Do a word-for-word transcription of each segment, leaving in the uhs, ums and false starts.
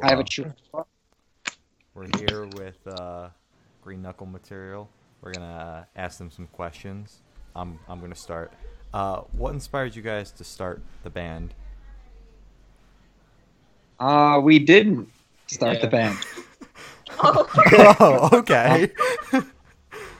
So, I have uh, a true. We're here with uh, Green Knuckle Material. We're gonna ask them some questions. I'm I'm gonna start. Uh, what inspired you guys to start the band? Uh, we didn't start yeah. the band. Oh, okay. Oh, okay. Cool.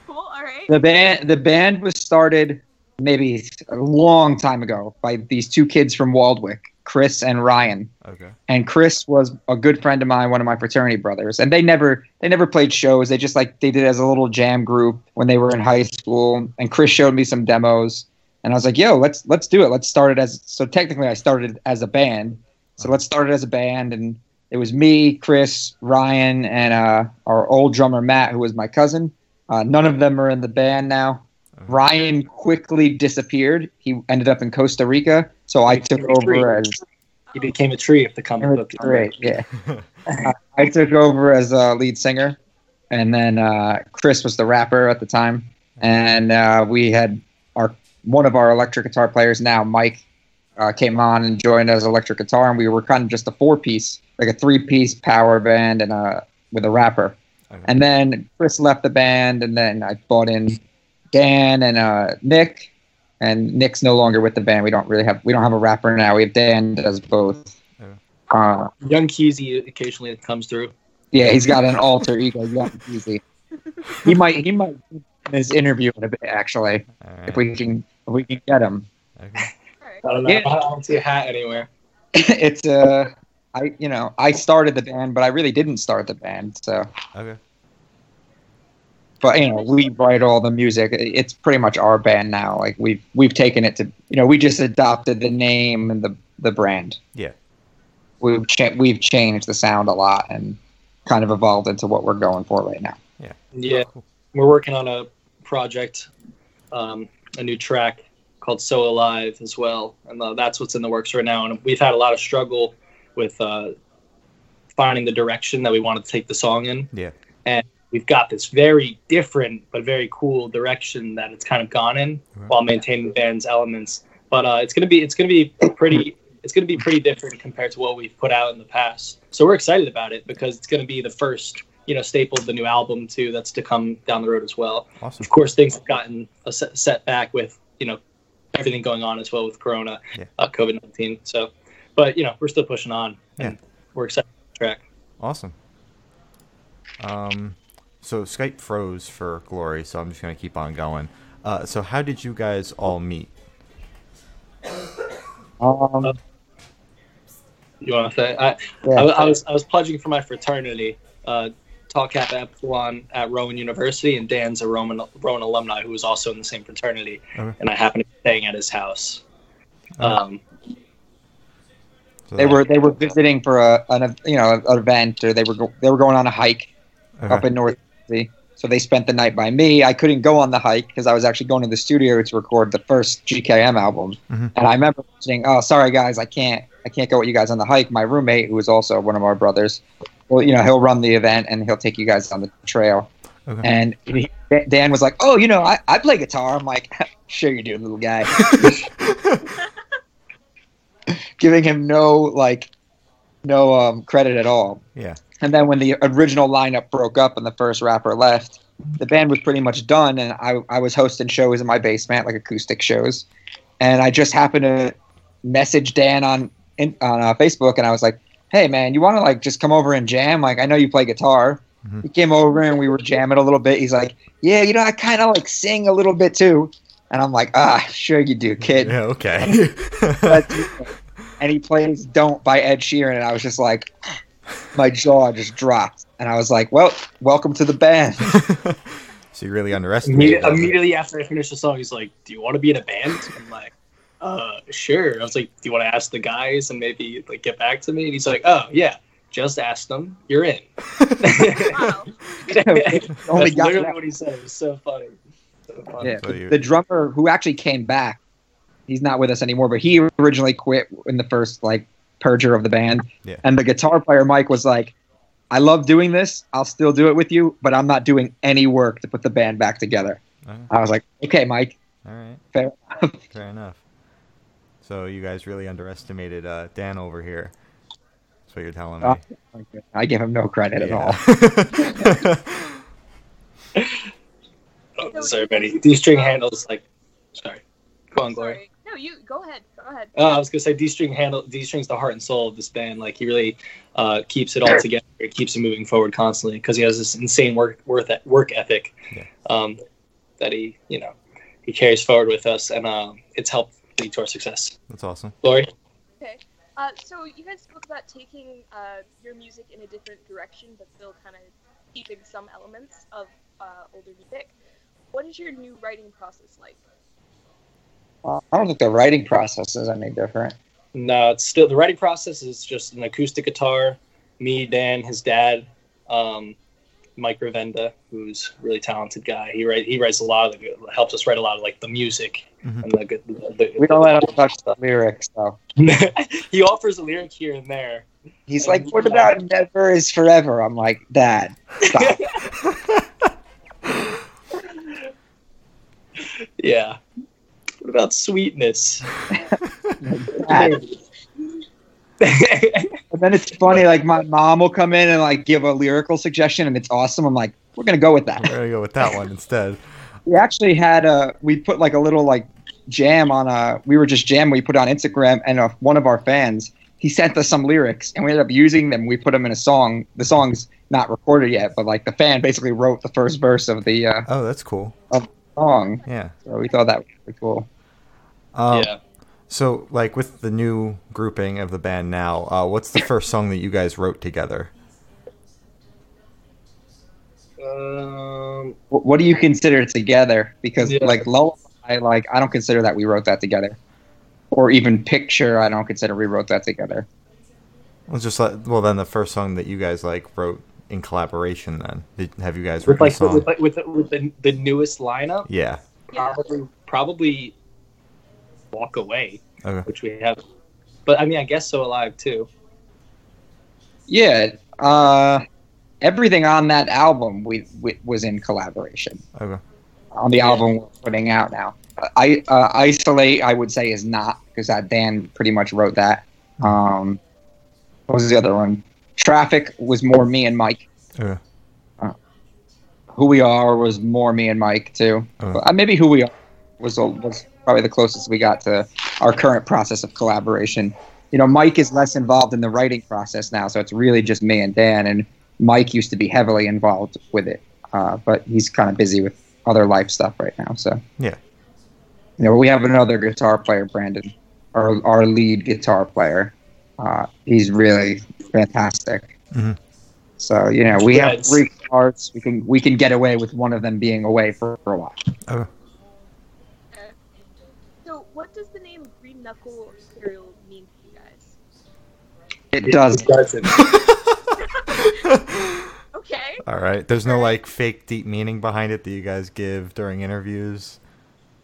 All right. The band the band was started maybe a long time ago by these two kids from Waldwick, Chris and Ryan. Okay. And Chris was a good friend of mine, one of my fraternity brothers, and they never they never played shows. They just like they did it as a little jam group when they were in high school. And Chris showed me some demos, and I was like, "Yo, let's let's do it. Let's start it as." So technically, I started as a band. So let's start it as a band, and it was me, Chris, Ryan, and uh, our old drummer Matt, who was my cousin. Uh, none of them are in the band now. Ryan quickly disappeared. He ended up in Costa Rica, so I took over as... He became a tree of the comic book. Right, yeah. uh, I took over as a lead singer, and then uh, Chris was the rapper at the time, and uh, we had our one of our electric guitar players now, Mike, uh, came on and joined as electric guitar, and we were kind of just a four-piece, like a three-piece power band and a, with a rapper. Okay. And then Chris left the band, and then I brought in Dan and uh, Nick, and Nick's no longer with the band. We don't really have we don't have a rapper now. We have Dan does both. Yeah. Uh, Young Keezy occasionally comes through. Yeah, he's got an alter ego, Young Keezy. He might he might do his interview in a bit actually, right. if we can if we can get him. Okay. I don't know. Yeah. I don't see a hat anywhere. It's uh, I you know I started the band, but I really didn't start the band. So okay. But you know, we write all the music. It's pretty much our band now. Like we've we've taken it to you know we just adopted the name and the the brand. Yeah, we've cha- we've changed the sound a lot and kind of evolved into what we're going for right now. Yeah, yeah. Oh, cool. We're working on a project, um, a new track called "So Alive" as well, and uh, that's what's in the works right now. And we've had a lot of struggle with uh, finding the direction that we want to take the song in. Yeah, and we've got this very different but very cool direction that it's kind of gone in, right, while maintaining the band's elements. But uh, it's gonna be it's gonna be pretty it's gonna be pretty different compared to what we've put out in the past. So we're excited about it because it's gonna be the first you know staple of the new album too that's to come down the road as well. Awesome. Of course, things have gotten a set, set back with you know everything going on as well with Corona, yeah. uh, COVID nineteen. So, but you know we're still pushing on, and yeah. we're excited about the track. Awesome. Um. So Skype froze for Glory, so I'm just going to keep on going. Uh, so how did you guys all meet? Um, you want to say? I, yeah, I, I was I was pledging for my fraternity, uh, Tau Kappa Epsilon at Rowan University, and Dan's a Rowan, Rowan alumni who was also in the same fraternity, okay. and I happened to be staying at his house. Um, oh. so they were they were visiting for a an you know an event, or they were go, they were going on a hike. Okay. Up in North Jersey. So they spent the night by me. I couldn't go on the hike because I was actually going to the studio to record the first G K M album. Mm-hmm. And I remember saying, "Oh, sorry guys, I can't, I can't go with you guys on the hike." My roommate, who was also one of our brothers, well, you know, he'll run the event and he'll take you guys on the trail. Okay. And he, Dan was like, "Oh, you know, I, I play guitar." I'm like, "Sure you do, little guy." Giving him no like, no um, credit at all. Yeah. And then when the original lineup broke up and the first rapper left, the band was pretty much done. And I, I was hosting shows in my basement, like acoustic shows. And I just happened to message Dan on in, on uh, Facebook, and I was like, "Hey man, you want to like just come over and jam? Like I know you play guitar." Mm-hmm. He came over and we were jamming a little bit. He's like, "Yeah, you know, I kind of like sing a little bit too." And I'm like, "Ah, sure you do, kid." Yeah, okay. But, and he plays "Don't" by Ed Sheeran, and I was just like. My jaw just dropped, and I was like, "Well, welcome to the band." So you really underestimated. Immedi- immediately after I finished the song, he's like, "Do you want to be in a band?" I'm like, "Uh, sure." I was like, "Do you want to ask the guys and maybe like get back to me?" And he's like, "Oh yeah, just ask them. You're in." Wow. That's literally that. What he said. It was so funny. So funny. Yeah. So you- the drummer who actually came back, he's not with us anymore, but he originally quit in the first like. Purger of the band, yeah. And the guitar player Mike was like, "I love doing this. I'll still do it with you, but I'm not doing any work to put the band back together." Right. I was like, "Okay, Mike. All right, fair enough." Fair enough. So you guys really underestimated uh, Dan over here. That's what you're telling me. Uh, I give him no credit yeah. at all. Oh, sorry, Betty. These string handles, like, sorry. Go on, Gloria. No, you go ahead. Go ahead. Uh, I was gonna say D string handle. D string's the heart and soul of this band. Like, he really uh, keeps it all together. He keeps it moving forward constantly because he has this insane work worth work ethic yeah. um, that he, you know, he carries forward with us, and uh, it's helped lead to our success. That's awesome, Gloria. Okay, uh, so you guys spoke about taking uh, your music in a different direction, but still kind of keeping some elements of uh, older music. What is your new writing process like? I don't think the writing process is any different. No, it's still the writing process is just an acoustic guitar, me, Dan, his dad, um, Mike Ravenda, who's a really talented guy. He write he writes a lot of the, helps us write a lot of like the music mm-hmm. and the good. We don't let him touch the lyrics though. He offers a lyric here and there. He's and like, "What about never is forever?" I'm like, "Dad, stop." Yeah. What about sweetness? And then it's funny, like my mom will come in and like give a lyrical suggestion, and it's awesome. I'm like, we're gonna go with that. We're gonna go with that one instead. We actually had a we put like a little like jam on a we were just jam we put on Instagram, and a, one of our fans he sent us some lyrics, and we ended up using them. We put them in a song. The song's not recorded yet, but like the fan basically wrote the first verse of the. Uh, oh, that's cool. Of, Song. Yeah. So we thought that was pretty cool. Um, yeah. So, like, with the new grouping of the band now, uh, what's the first song that you guys wrote together? Um. What do you consider together? Because, yeah. like, Lullaby, like, I don't consider that we wrote that together. Or even Picture, I don't consider we wrote that together. Well, just like, well, then the first song that you guys, like, wrote in collaboration then Did, have you guys written like, a song? With, like, with, the, with the, the newest lineup yeah probably, probably Walk Away okay. which we have but I mean I guess So Alive too yeah uh everything on that album we, we was in collaboration okay. on the yeah. album we're putting out now. I uh, Isolate I would say is not because that Dan pretty much wrote that. Um what was the other one? Traffic was more me and Mike. Yeah. Uh, Who We Are was more me and Mike too. Uh. But, uh, maybe Who We Are was, uh, was probably the closest we got to our current process of collaboration. You know, Mike is less involved in the writing process now, so it's really just me and Dan. And Mike used to be heavily involved with it, uh, but he's kind of busy with other life stuff right now. So yeah, you know, we have another guitar player, Brandon, our our lead guitar player. Uh, he's really fantastic. Mm-hmm. So, you know, we yeah, have three parts. We can we can get away with one of them being away for, for a while. Okay. Okay. So what does the name Green Knuckle Material mean to you guys? It, it does. doesn't. Okay. All right. There's no, like, fake deep meaning behind it that you guys give during interviews?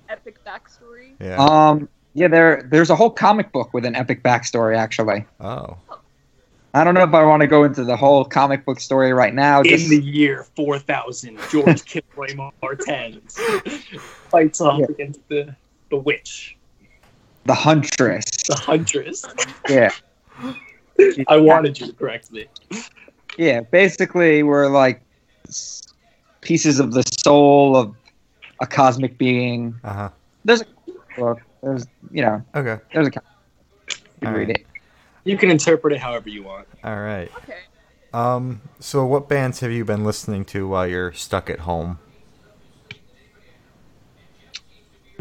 Epic backstory? Yeah. Um... Yeah, there. There's a whole comic book with an epic backstory, actually. Oh. I don't know if I want to go into the whole comic book story right now. Just... In the year four thousand, George Kilroy Martens fights off yeah. against the, the witch. The Huntress. The Huntress. Yeah. I wanted you to correct me. Yeah, basically we're like pieces of the soul of a cosmic being. Uh-huh. There's a comic book. There's, you know, okay. There's a count. You can read it. You can interpret it however you want. All right. Okay. Um. So, what bands have you been listening to while you're stuck at home?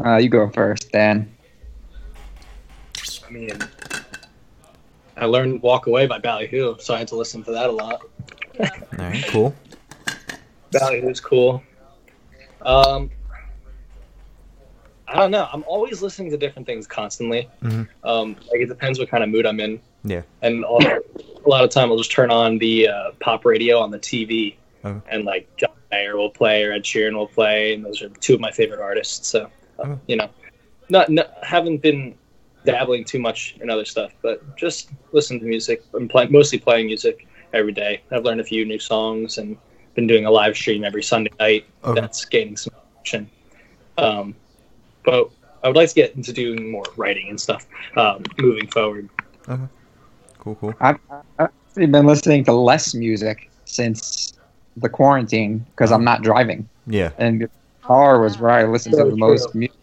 Uh, you go first, Dan. I mean, I learned "Walk Away" by Ballyhoo, so I had to listen to that a lot. Yeah. All right. Cool. Ballyhoo's cool. Um. I don't know. I'm always listening to different things constantly. Mm-hmm. Um, like it depends what kind of mood I'm in. Yeah. And all, a lot of time I'll just turn on the uh, pop radio on the T V, oh. and like John Mayer will play or Ed Sheeran will play, and those are two of my favorite artists. So uh, oh. you know, not, not haven't been dabbling too much in other stuff, but just listen to music. I'm play, mostly playing music every day. I've learned a few new songs and been doing a live stream every Sunday night. Oh. That's gaining some action. Um, But I would like to get into doing more writing and stuff um, moving forward. Okay. Cool, cool. I've, I've been listening to less music since the quarantine because I'm not driving. Yeah. And guitar was where I listened so to the true. most music.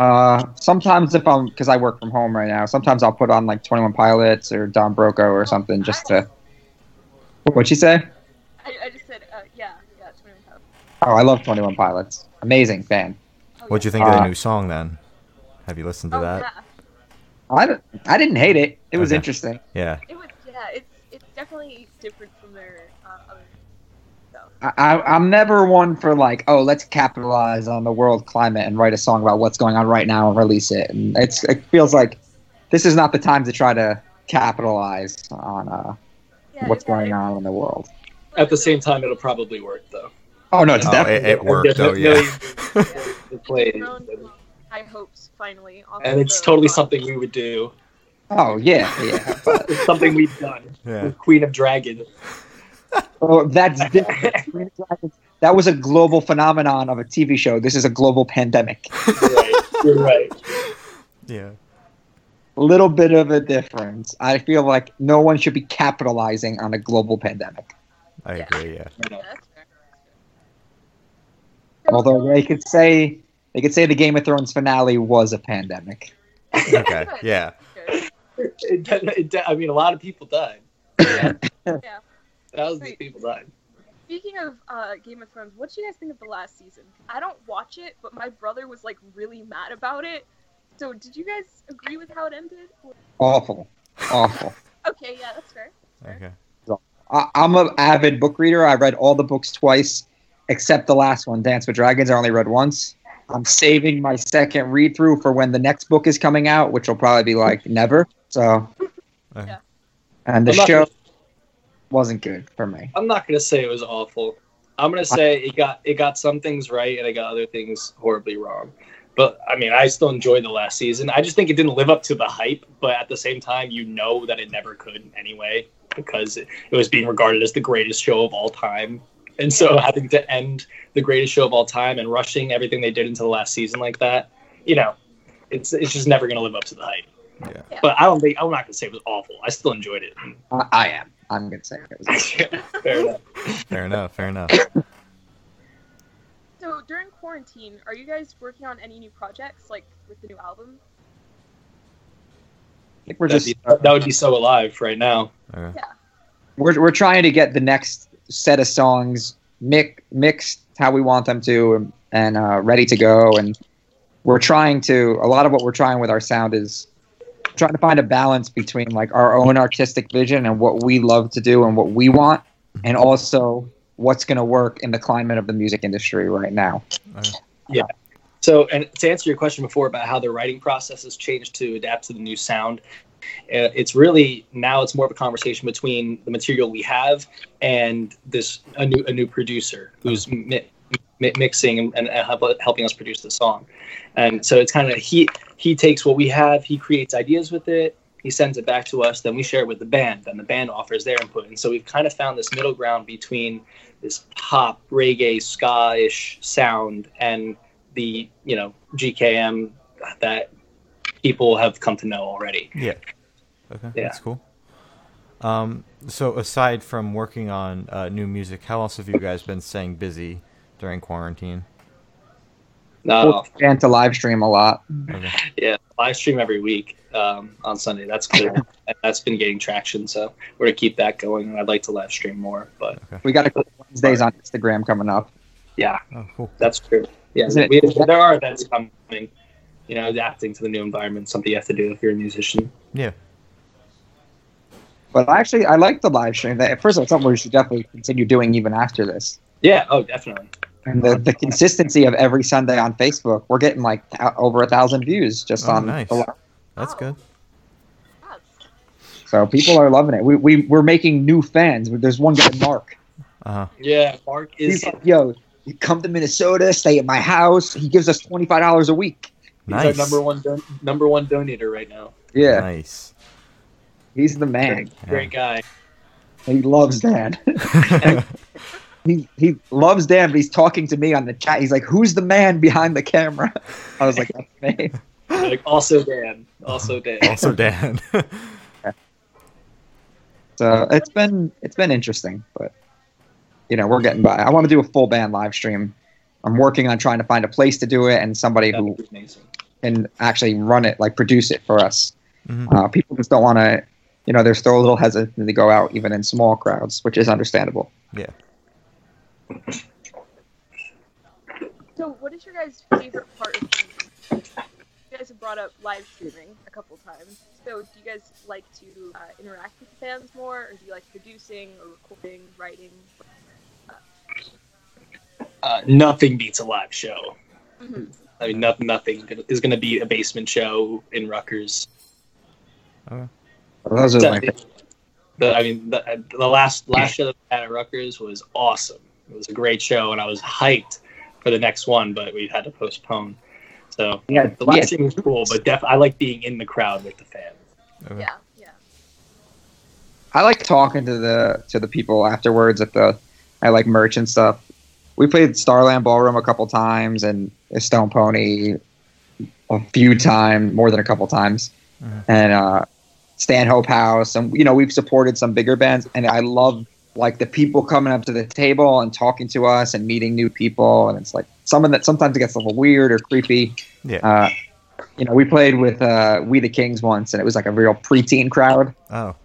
Uh, sometimes if I'm, because I work from home right now, sometimes I'll put on like Twenty One Pilots or Don Broco or something just to. What'd she say? I, I just said, uh, yeah, yeah, Twenty One Pilots. Oh, I love Twenty One Pilots. Amazing fan. Oh, What'd yeah. you think uh, of the new song then? Have you listened to oh, that? Yeah. I don't, I didn't hate it. It was okay. interesting. Yeah. It was. Yeah. It's it's definitely different from their uh, other stuff. So. I, I I'm never one for like, oh, let's capitalize on the world climate and write a song about what's going on right now and release it. And it's it feels like this is not the time to try to capitalize on uh yeah, what's going right. on in the world. At the same time, it'll probably work though. Oh no, it's oh, definitely it, it worked though. Yeah. High hopes finally, and it's totally box. something we would do. Oh yeah, yeah. It's something we've done. Yeah. With Queen of Dragons. Oh, that's Queen of Dragons. That was a global phenomenon of a T V show. This is a global pandemic. You're right. You're right. Yeah. A little bit of a difference. I feel like no one should be capitalizing on a global pandemic. I yeah. agree. Yeah. yeah Although they could say. They could say the Game of Thrones finale was a pandemic. Okay, yeah. It, it, I mean, a lot of people died. Yeah. yeah. Thousands Wait, of people died. Speaking of uh, Game of Thrones, what do you guys think of the last season? I don't watch it, but my brother was, like, really mad about it. So did you guys agree with how it ended? Awful. Awful. Okay, yeah, that's fair. That's fair. Okay. So, I, I'm an avid book reader. I read all the books twice, except the last one, Dance with Dragons. I only read once. I'm saving my second read-through for when the next book is coming out, which will probably be, like, never. So, yeah. And the I'm show gonna, wasn't good for me. I'm not going to say it was awful. I'm going to say it got it got some things right and it got other things horribly wrong. But, I mean, I still enjoyed the last season. I just think it didn't live up to the hype, but at the same time, you know that it never could anyway because it, it was being regarded as the greatest show of all time. And so having to end the greatest show of all time and rushing everything they did into the last season like that, you know, it's it's just never going to live up to the hype. Yeah. Yeah. But I don't think I'm not going to say it was awful. I still enjoyed it. I, I am. I'm going to say it was awful. Fair enough. Fair enough. Fair enough. So during quarantine, are you guys working on any new projects, like with the new album? I think we're That'd just be, that would be so alive right now. Okay. Yeah. We're we're trying to get the next set of songs mix, mixed how we want them to and, and uh, ready to go. And we're trying to, a lot of what we're trying with our sound is trying to find a balance between like our own artistic vision and what we love to do and what we want, and also what's going to work in the climate of the music industry right now. Yeah. So, and to answer your question before about how the writing process has changed to adapt to the new sound, it's really now it's more of a conversation between the material we have and this a new a new producer who's mi- mi- mixing and, and uh, helping us produce the song. And so it's kind of he he takes what we have, he creates ideas with it, he sends it back to us, then we share it with the band, then the band offers their input. And so we've kind of found this middle ground between this pop reggae ska-ish sound and the, you know, G K M that people have come to know already. Yeah. Okay, yeah. That's cool. Um, so aside from working on uh, new music, how else have you guys been staying busy during quarantine? Not well, and to live stream a lot. Okay. Yeah, live stream every week um, on Sunday. That's cool. And that's been getting traction, so we're going to keep that going. And I'd like to live stream more. But okay. We got a couple Wednesdays on Instagram coming up. Yeah, oh, cool. That's true. Yeah, we, there are events coming. You know, adapting to the new environment, something you have to do if you're a musician. Yeah. But actually, I like the live stream. That at first, it's something we should definitely continue doing even after this. Yeah. Oh, definitely. And the, the consistency of every Sunday on Facebook, we're getting like th- over a thousand views just oh, on. Nice. The live. That's good. So people are loving it. We we we're making new fans. There's one guy, Mark. Uh-huh. Yeah, Mark is. He's like, yo, you come to Minnesota, stay at my house. He gives us twenty five dollars a week. He's nice. Our number one don- number one donator right now. Yeah. Nice. He's the man. Great, great guy. He loves Dan. he he loves Dan, but he's talking to me on the chat. He's like, "Who's the man behind the camera?" I was like, "That's me." Like, also Dan. Also Dan. Also Dan. So it's been it's been interesting, but you know, we're getting by. I want to do a full band live stream. I'm working on trying to find a place to do it and somebody who can actually run it, like produce it for us. Mm-hmm. Uh, people just don't want to, you know, they're still a little hesitant to go out even in small crowds, which is understandable. Yeah. So what is your guys' favorite part of streaming? You guys have brought up live streaming a couple times. So do you guys like to uh, interact with the fans more, or do you like producing or recording, writing? Uh, nothing beats a live show. Mm-hmm. I mean, no, nothing is going to be a basement show in Rutgers. Uh, well, those are my the, I mean, the, the last last show that we had at Rutgers was awesome. It was a great show, and I was hyped for the next one, but we had to postpone. So yeah, the live yeah. stream was cool, but def- I like being in the crowd with the fans. Okay. Yeah, yeah. I like talking to the to the people afterwards at the I like merch and stuff. We played Starland Ballroom a couple times and Stone Pony a few times, more than a couple times, mm-hmm. and uh, Stanhope House. And you know, we've supported some bigger bands, and I love like the people coming up to the table and talking to us and meeting new people. And it's like someone that sometimes it gets a little weird or creepy. Yeah. Uh, you know, we played with uh, We the Kings once, and it was like a real preteen crowd. Oh.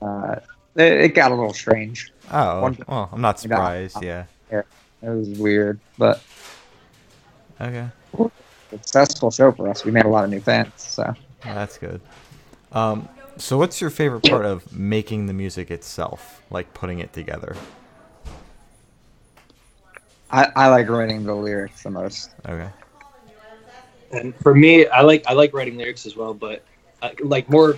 Uh, it, it got a little strange. Oh, One, well, I'm not surprised. You know, yeah. yeah. It was weird, but okay. Successful show for us. We made a lot of new fans, so oh, that's good. Um, so, what's your favorite part of making the music itself, like putting it together? I, I like writing the lyrics the most. Okay. And for me, I like I like writing lyrics as well, but I like more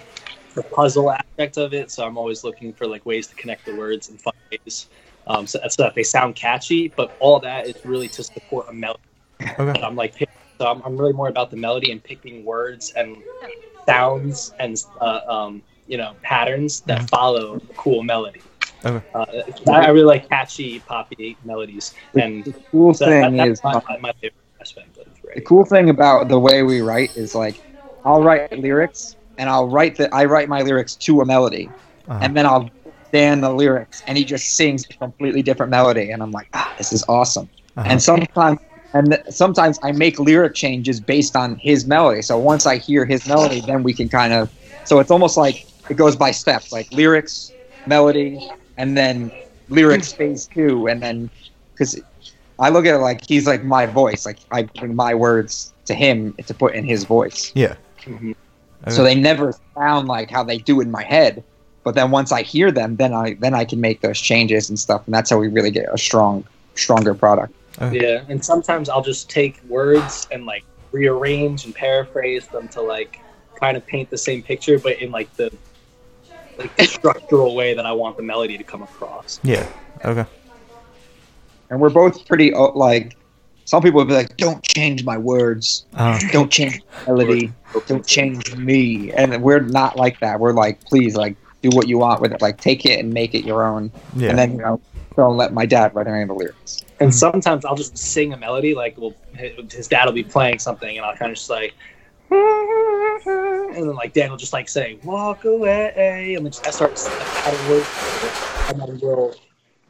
the puzzle aspect of it. So I'm always looking for like ways to connect the words in fun ways. Um, so, so that they sound catchy, but all that is really to support a melody. Okay. I'm like, picking, so I'm, I'm really more about the melody and picking words and sounds and uh, um, you know patterns that mm-hmm. follow a cool melody. Okay. Uh, I, I really like catchy, poppy melodies. And the cool so thing that, is my, my favorite aspect of writing. The cool thing about the way we write is like, I'll write lyrics and I'll write the I write my lyrics to a melody, uh-huh. and then I'll. Dan the lyrics, and he just sings a completely different melody, and I'm like, ah, this is awesome. Uh-huh. And sometimes, and th- sometimes I make lyric changes based on his melody. So once I hear his melody, then we can kind of. So it's almost like it goes by steps, like lyrics, melody, and then lyrics phase two, and then because I look at it like he's like my voice, like I bring my words to him to put in his voice. Yeah. Mm-hmm. Okay. So they never sound like how they do in my head. But then once I hear them, then I then I can make those changes and stuff, and that's how we really get a strong, stronger product. Okay. Yeah, and sometimes I'll just take words and like rearrange and paraphrase them to like kind of paint the same picture, but in like the like the structural way that I want the melody to come across. Yeah. Okay. And we're both pretty like some people would be like, "Don't change my words, oh. don't change the melody, don't change me," and we're not like that. We're like, please, like. Do what you want with it, like take it and make it your own, yeah. and then you know don't let my dad write any of the lyrics. And mm-hmm. sometimes I'll just sing a melody, like well, his dad will be playing something, and I'll kind of just like, and then like Dan will just like say "walk away," and then just, I start adding words, and then we'll,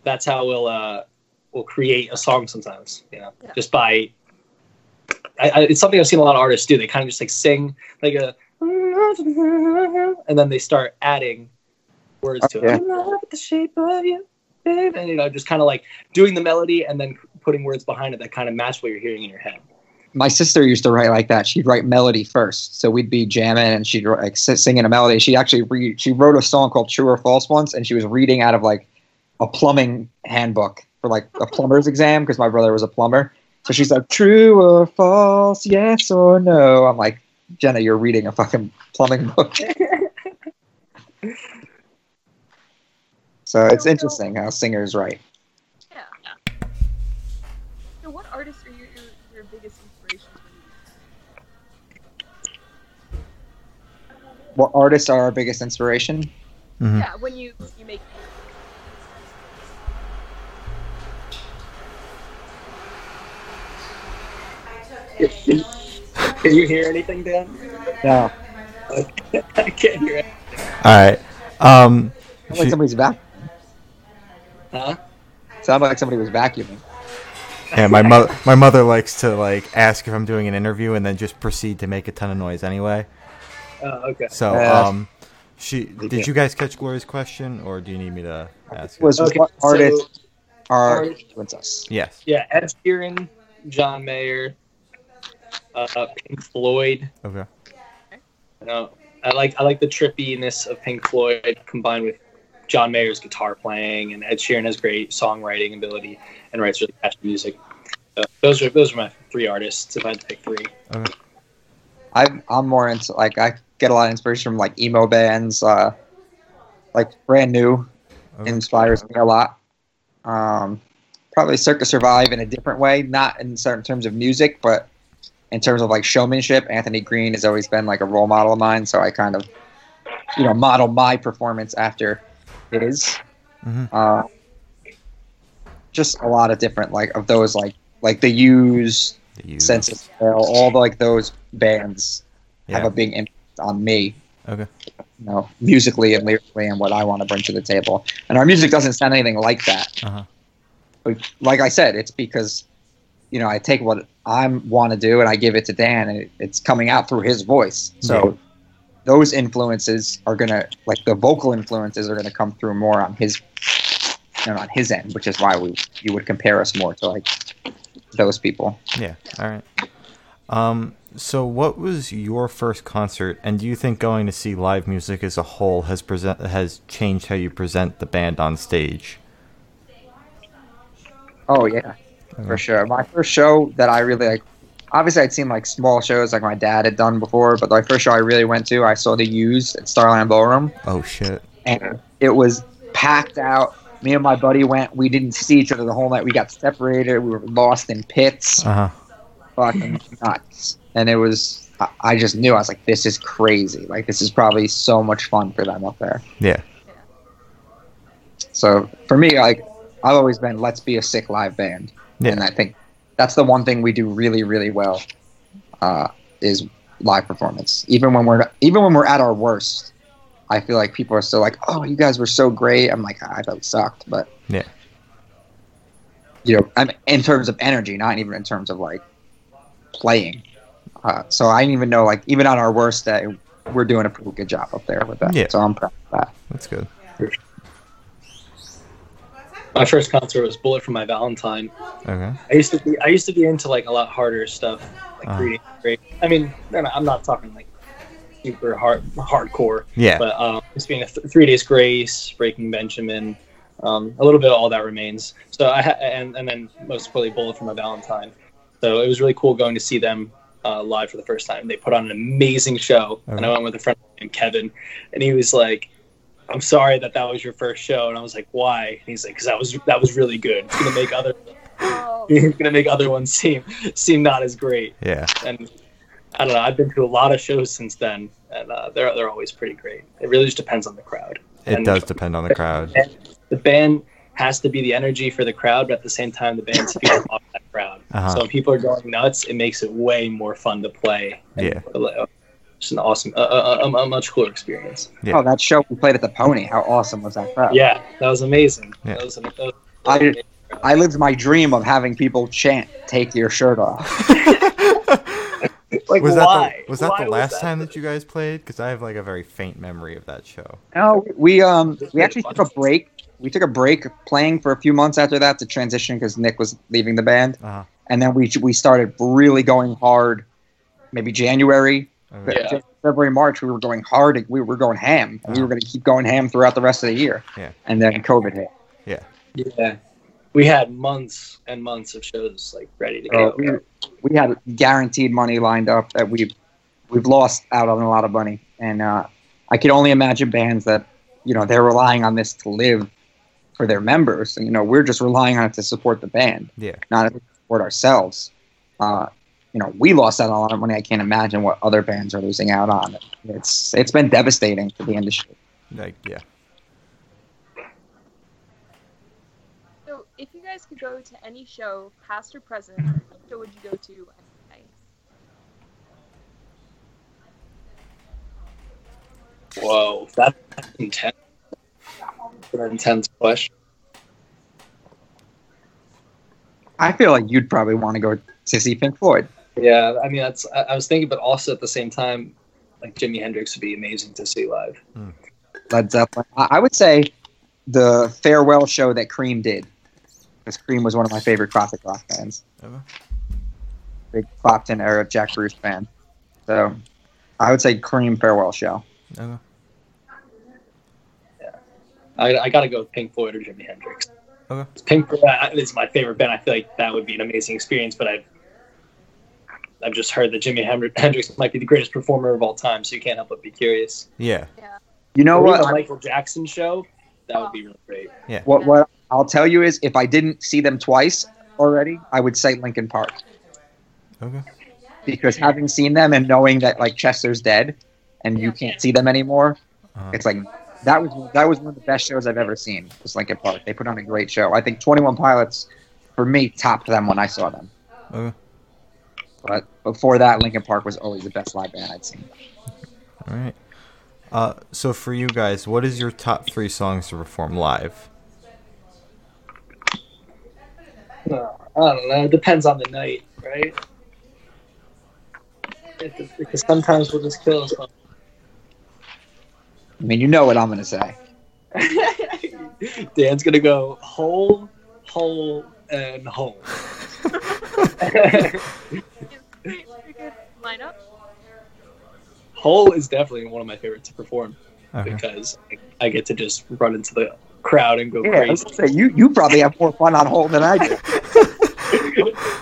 that's how we'll uh, we'll create a song sometimes, you know, yeah. just by. I, I, it's something I've seen a lot of artists do. They kind of just like sing like a, and then they start adding. Words to okay. it. I love the shape of you, babe. And you know, just kind of like doing the melody and then putting words behind it that kind of match what you're hearing in your head. My sister used to write like that. She'd write melody first, so we'd be jamming and she'd like singing a melody. She actually re- she wrote a song called True or False once, and she was reading out of like a plumbing handbook for like a plumber's exam because my brother was a plumber. So she's like, "True or false, yes or no." I'm like, Jenna, you're reading a fucking plumbing book. So it's interesting how singers write. Yeah. So what artists are your, your, your biggest inspirations when you What artists are our biggest inspiration? Mm-hmm. Yeah, when you, you make music. Can you hear anything, Dan? No. I can't hear anything. All right. Um... Sounds like somebody's vacuuming. Huh? Sounds like somebody was vacuuming. Yeah, my mother my mother likes to like ask if I'm doing an interview and then just proceed to make a ton of noise anyway. Oh, okay. So, uh, um, she did yeah. you guys catch Gloria's question, or do you need me to ask? Was okay, what so artists are influencing us? Yes. Yeah, Ed Sheeran, John Mayer, uh, Pink Floyd. Okay. You know, I like I like the trippiness of Pink Floyd combined with John Mayer's guitar playing, and Ed Sheeran has great songwriting ability and writes really catchy music. So those are those are my three artists. If I had to pick three, okay. I'm I'm more into like I get a lot of inspiration from like emo bands, uh, like Brand New, okay. inspires me a lot. Um, probably Circa Survive in a different way, not in certain terms of music, but in terms of like showmanship. Anthony Green has always been like a role model of mine, so I kind of you know model my performance after. It is, mm-hmm. uh, just a lot of different like of those like like the Used, Sense of Smell, all the, like those bands yeah. have a big impact on me. Okay, you know, musically and lyrically, and what I want to bring to the table. And our music doesn't sound anything like that. Uh-huh. But like I said, it's because you know I take what I want to do and I give it to Dan, and it, it's coming out through his voice. So. Yeah. Those influences are gonna, like the vocal influences, are gonna come through more on his, you know, on his end, which is why we you would compare us more to like those people. Yeah. All right. Um. So, what was your first concert, and do you think going to see live music as a whole has present has changed how you present the band on stage? Oh yeah, okay. For sure. My first show that I really like. Obviously, I'd seen like small shows like my dad had done before, but the like, first show I really went to, I saw The Used at Starland Ballroom. Oh, shit. And it was packed out. Me and my buddy went. We didn't see each other the whole night. We got separated. We were lost in pits. Uh-huh. Fucking nuts. And it was, I, I just knew. I was like, this is crazy. Like, this is probably so much fun for them up there. Yeah. So, for me, like, I've always been, let's be a sick live band. Yeah. And I think that's the one thing we do really, really well, uh, is live performance. Even when we're even when we're at our worst, I feel like people are still like, "Oh, you guys were so great." I'm like, "I felt sucked," but yeah, you know, I'm in terms of energy, not even in terms of like playing. Uh, so I didn't even know, like, even on our worst day, we're doing a pretty good job up there with that. Yeah. So I'm proud of that. That's good. My first concert was Bullet for My Valentine. Okay. I used to be I used to be into like a lot harder stuff, like uh. Three Days Grace. I mean, I'm not talking like super hard hardcore. Yeah. But um, it's being a th- Three Days Grace, Breaking Benjamin, um, a little bit of All That Remains. So I ha- and and then most probably Bullet for My Valentine. So it was really cool going to see them uh, live for the first time. They put on an amazing show, okay. and I went with a friend named Kevin, and he was like, "I'm sorry that that was your first show," and I was like, "Why?" And he's like, "Because that was that was really good. It's gonna make other, it's gonna make other ones seem seem not as great." Yeah. And I don't know. I've been to a lot of shows since then, and uh, they're they're always pretty great. It really just depends on the crowd. It and, does depend on the crowd. The band has to be the energy for the crowd, but at the same time, the band's feeding off that crowd. Uh-huh. So when people are going nuts, it makes it way more fun to play. Yeah. It's an awesome, uh, uh, uh, a much cooler experience. Yeah. Oh, that show we played at the Pony! How awesome was that crowd? Yeah, that was amazing. Yeah. That was, that was amazing. I, I lived my dream of having people chant "Take your shirt off." Like, was why? That the, was that why the last was that? time that you guys played? Because I have like a very faint memory of that show. No, we um we actually took a break. We took a break playing for a few months after that to transition because Nick was leaving the band, uh-huh. and then we we started really going hard. Maybe January. Yeah. February, March, we were going hard. We were going ham. And we were going to keep going ham throughout the rest of the year. Yeah. And then COVID hit. Yeah. Yeah. We had months and months of shows like ready to go. Uh, we, we had guaranteed money lined up that we've we've lost out on a lot of money. And uh, I could only imagine bands that, you know, they're relying on this to live for their members. And, you know, we're just relying on it to support the band. Yeah. Not to support ourselves. Uh, You know, we lost out on a lot of money. I can't imagine what other bands are losing out on. It's it's been devastating for the industry. Like, yeah. So, if you guys could go to any show, past or present, what show would you go to? Whoa, that's intense. an intense push. I feel like you'd probably want to go to see Pink Floyd. Yeah, I mean, that's. I, I was thinking, but also at the same time, like Jimi Hendrix would be amazing to see live. Mm. Led Zeppelin. I would say the farewell show that Cream did, because Cream was one of my favorite classic rock bands. Ever? Big Clapton era Jack Bruce fan. So I would say Cream farewell show. Ever? Yeah, I, I got to go with Pink Floyd or Jimi Hendrix. Okay. Pink Floyd is my favorite band. I feel like that would be an amazing experience, but I've I've just heard that Jimi Hendrix might be the greatest performer of all time, so you can't help but be curious. Yeah. Yeah. You know or what? The Michael Jackson show, that would be really great. Yeah. What what I'll tell you is, if I didn't see them twice already, I would say Linkin Park. Okay. Because having seen them and knowing that like Chester's dead and you can't see them anymore, uh-huh. it's like. That was that was one of the best shows I've ever seen, was Linkin Park. They put on a great show. I think Twenty One Pilots, for me, topped them when I saw them. Okay. But before that, Linkin Park was always the best live band I'd seen. All right. Uh, so for you guys, what is your top three songs to perform live? Uh, I don't know. It depends on the night, right? It, because sometimes we'll just kill something. I mean, you know what I'm going to say. Dan's going to go whole, whole, and whole. Lineup. Whole is definitely one of my favorites to perform okay. because I get to just run into the crowd and go yeah, crazy. I was gonna say, you, you probably have more fun on Whole than I do.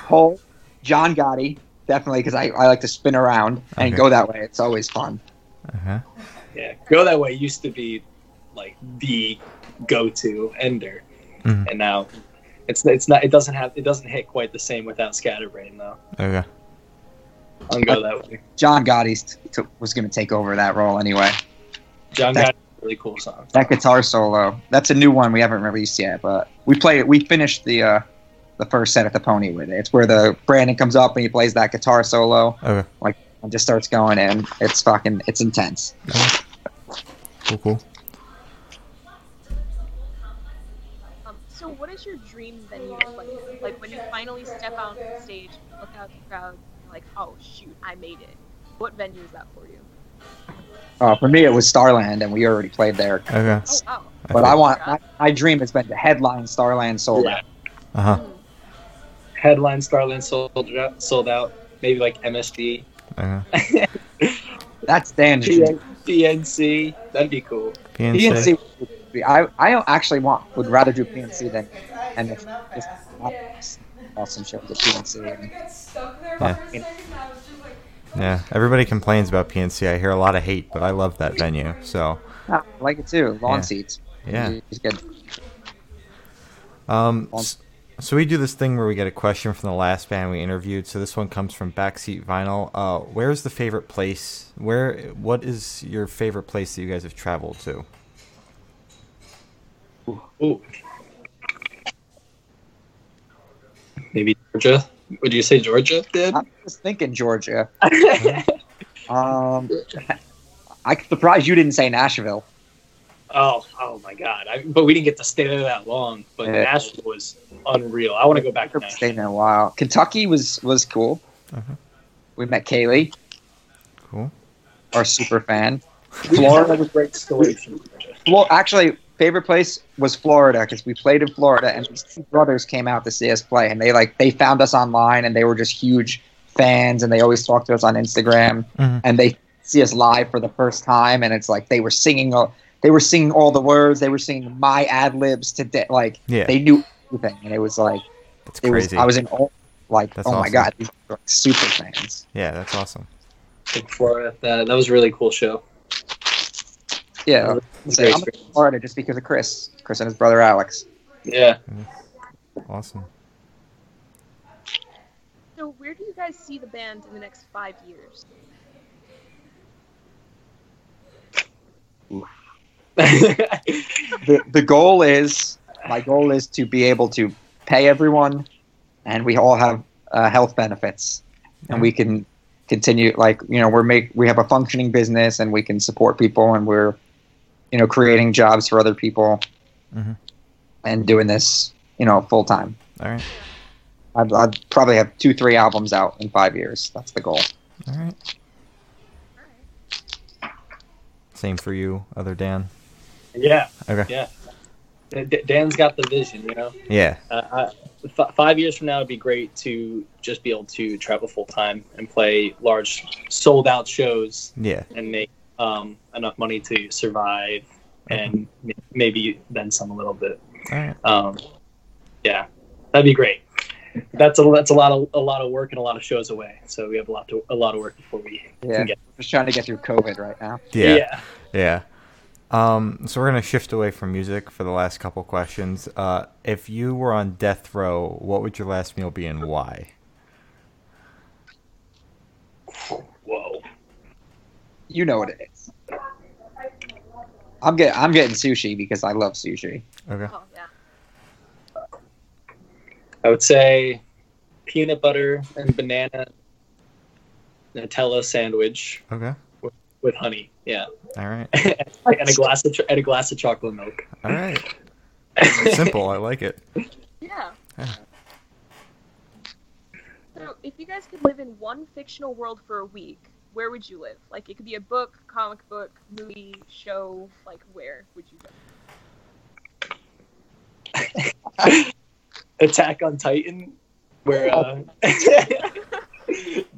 Whole, John Gotti, definitely, because I, I like to spin around okay. and go that way. It's always fun. Uh-huh. Yeah, Go That Way used to be like the go-to ender, mm-hmm. and now it's it's not it doesn't have it doesn't hit quite the same without Scatterbrain though. Okay, I'll Go That Way. John Gotti t- was going to take over that role anyway. John Gotti's a really cool song. That guitar solo, that's a new one we haven't released yet, but we played it. We finished the uh, the first set at the Pony with it. It's where the Brandon comes up and he plays that guitar solo. Okay, like. And just starts going in. It's fucking, it's intense. Okay. Cool, cool. Um, so what is your dream venue? Like, like when you finally step out on stage, look out at the crowd, you're like, oh shoot, I made it. What venue is that for you? Uh, for me, it was Starland, and we already played there. Okay. Oh, wow. But I, I want, my, my dream has been to headline Starland sold yeah. out. Uh-huh. Mm. Headline Starland sold out, sold out. Maybe like M S D. Uh-huh. That's Dan's dream. P N C, that'd be cool. P N C, P N C I I actually want would rather do P N C than and if, if not, awesome show with P N C. And, yeah. You know. Yeah, everybody complains about P N C. I hear a lot of hate, but I love that venue. So I like it too. Lawn yeah. seats. Yeah, it's good. Um. Lawn- So we do this thing where we get a question from the last band we interviewed. So this one comes from Backseat Vinyl. Uh, where's the favorite place? Where? What is your favorite place that you guys have traveled to? Ooh. Maybe Georgia. Would you say Georgia, Dan? I'm just thinking Georgia. um, I'm surprised you didn't say Nashville. Oh, oh my God! I, but we didn't get to stay there that long. But yeah. Nashville was unreal. I want to go back to Nashville. Stayed there a while. Kentucky was was cool. Uh-huh. We met Kaylee. Cool. Our super fan. Florida was a great story. Well, actually, favorite place was Florida because we played in Florida, and these two brothers came out to see us play, and they like they found us online, and they were just huge fans, and they always talked to us on Instagram, mm-hmm. and they see us live for the first time, and it's like they were singing. A, They were singing all the words. They were singing my ad libs to de- like yeah. they knew everything, and it was like that's it crazy. Was, I was in all like that's oh awesome. My God, these are like super fans. Yeah, that's awesome. Florida, that, that was a really cool show. Yeah, so I'm in Florida just because of Chris, Chris and his brother Alex. Yeah, awesome. So, where do you guys see the band in the next five years? Oof. the the goal is my goal is to be able to pay everyone, and we all have uh, health benefits, and we can continue like you know we're make we have a functioning business, and we can support people, and we're you know creating jobs for other people, mm-hmm. and doing this, you know, full time. All right. I'd, I'd probably have two, three albums out in five years. That's the goal. All right. Same for you, other Dan. Yeah. Okay. Yeah. D- Dan's got the vision, you know. Yeah. Uh, I, f- five years from now, it'd be great to just be able to travel full time and play large, sold out shows. Yeah. And make um, enough money to survive, and m- maybe then some a little bit. All right. Um, yeah, that'd be great. That's a that's a lot of a lot of work and a lot of shows away. So we have a lot to a lot of work before we. Yeah. Can get. Just trying to get through COVID right now. Yeah. Yeah. Yeah. Um, so we're going to shift away from music for the last couple questions. Uh, if you were on death row, what would your last meal be and why? Whoa. You know what it is. I'm getting, I'm getting sushi because I love sushi. Okay. Oh, yeah. I would say peanut butter and banana Nutella sandwich. Okay. With, with honey. Yeah. All right. and a glass of and a glass of chocolate milk. All right. Simple. I like it. Yeah. yeah. So, if you guys could live in one fictional world for a week, where would you live? Like, it could be a book, comic book, movie, show. Like, where would you go? Attack on Titan, where. Uh...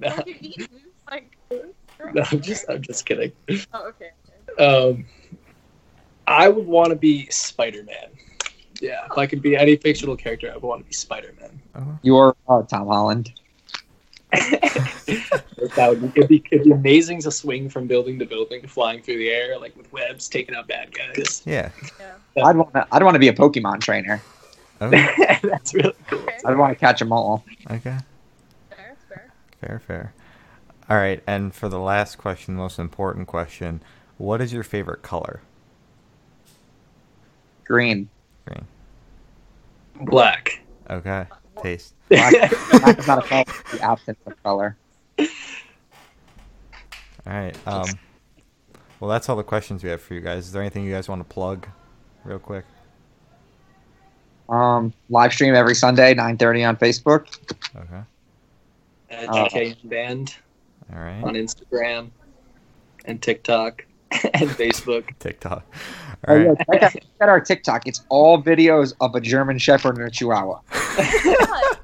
no. No, I'm just, I'm just kidding. Oh, okay. Um, I would want to be Spider-Man. Yeah, if I could be any fictional character, I would want to be Spider-Man. Uh-huh. You're uh, Tom Holland. that would it'd be, it'd be amazing to swing from building to building, flying through the air, like with webs, taking out bad guys. Yeah. yeah. I'd want to. I'd want to be a Pokemon trainer. Okay. That's really cool. Okay. I'd want to catch them all. Okay. Fair, fair. Fair, fair. All right, and for the last question, the most important question, what is your favorite color? Green. Green. Black. Okay, taste. Black, black is not a color, it's the absence of color. All right. Um, well, that's all the questions we have for you guys. Is there anything you guys want to plug real quick? Um, live stream every Sunday, nine thirty on Facebook. Okay. Education uh, Band. All right. On Instagram and TikTok and Facebook. TikTok. All right. Oh, yeah, check, out, check out our TikTok. It's all videos of a German Shepherd and a Chihuahua. I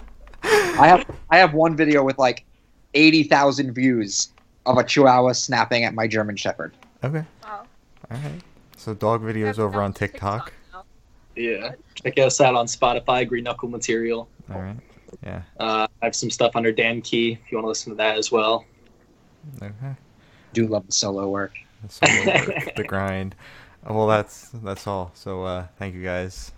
have I have one video with like eighty thousand views of a Chihuahua snapping at my German Shepherd. Okay. Wow. All right. So dog videos over on TikTok. TikTok yeah. Check us out on Spotify. Green Knuckle Material. All right. Yeah. Uh, I have some stuff under Dan Key if you want to listen to that as well. Okay. Do love the solo work. The, solo work, the grind. Well, that's that's all. So uh, thank you guys.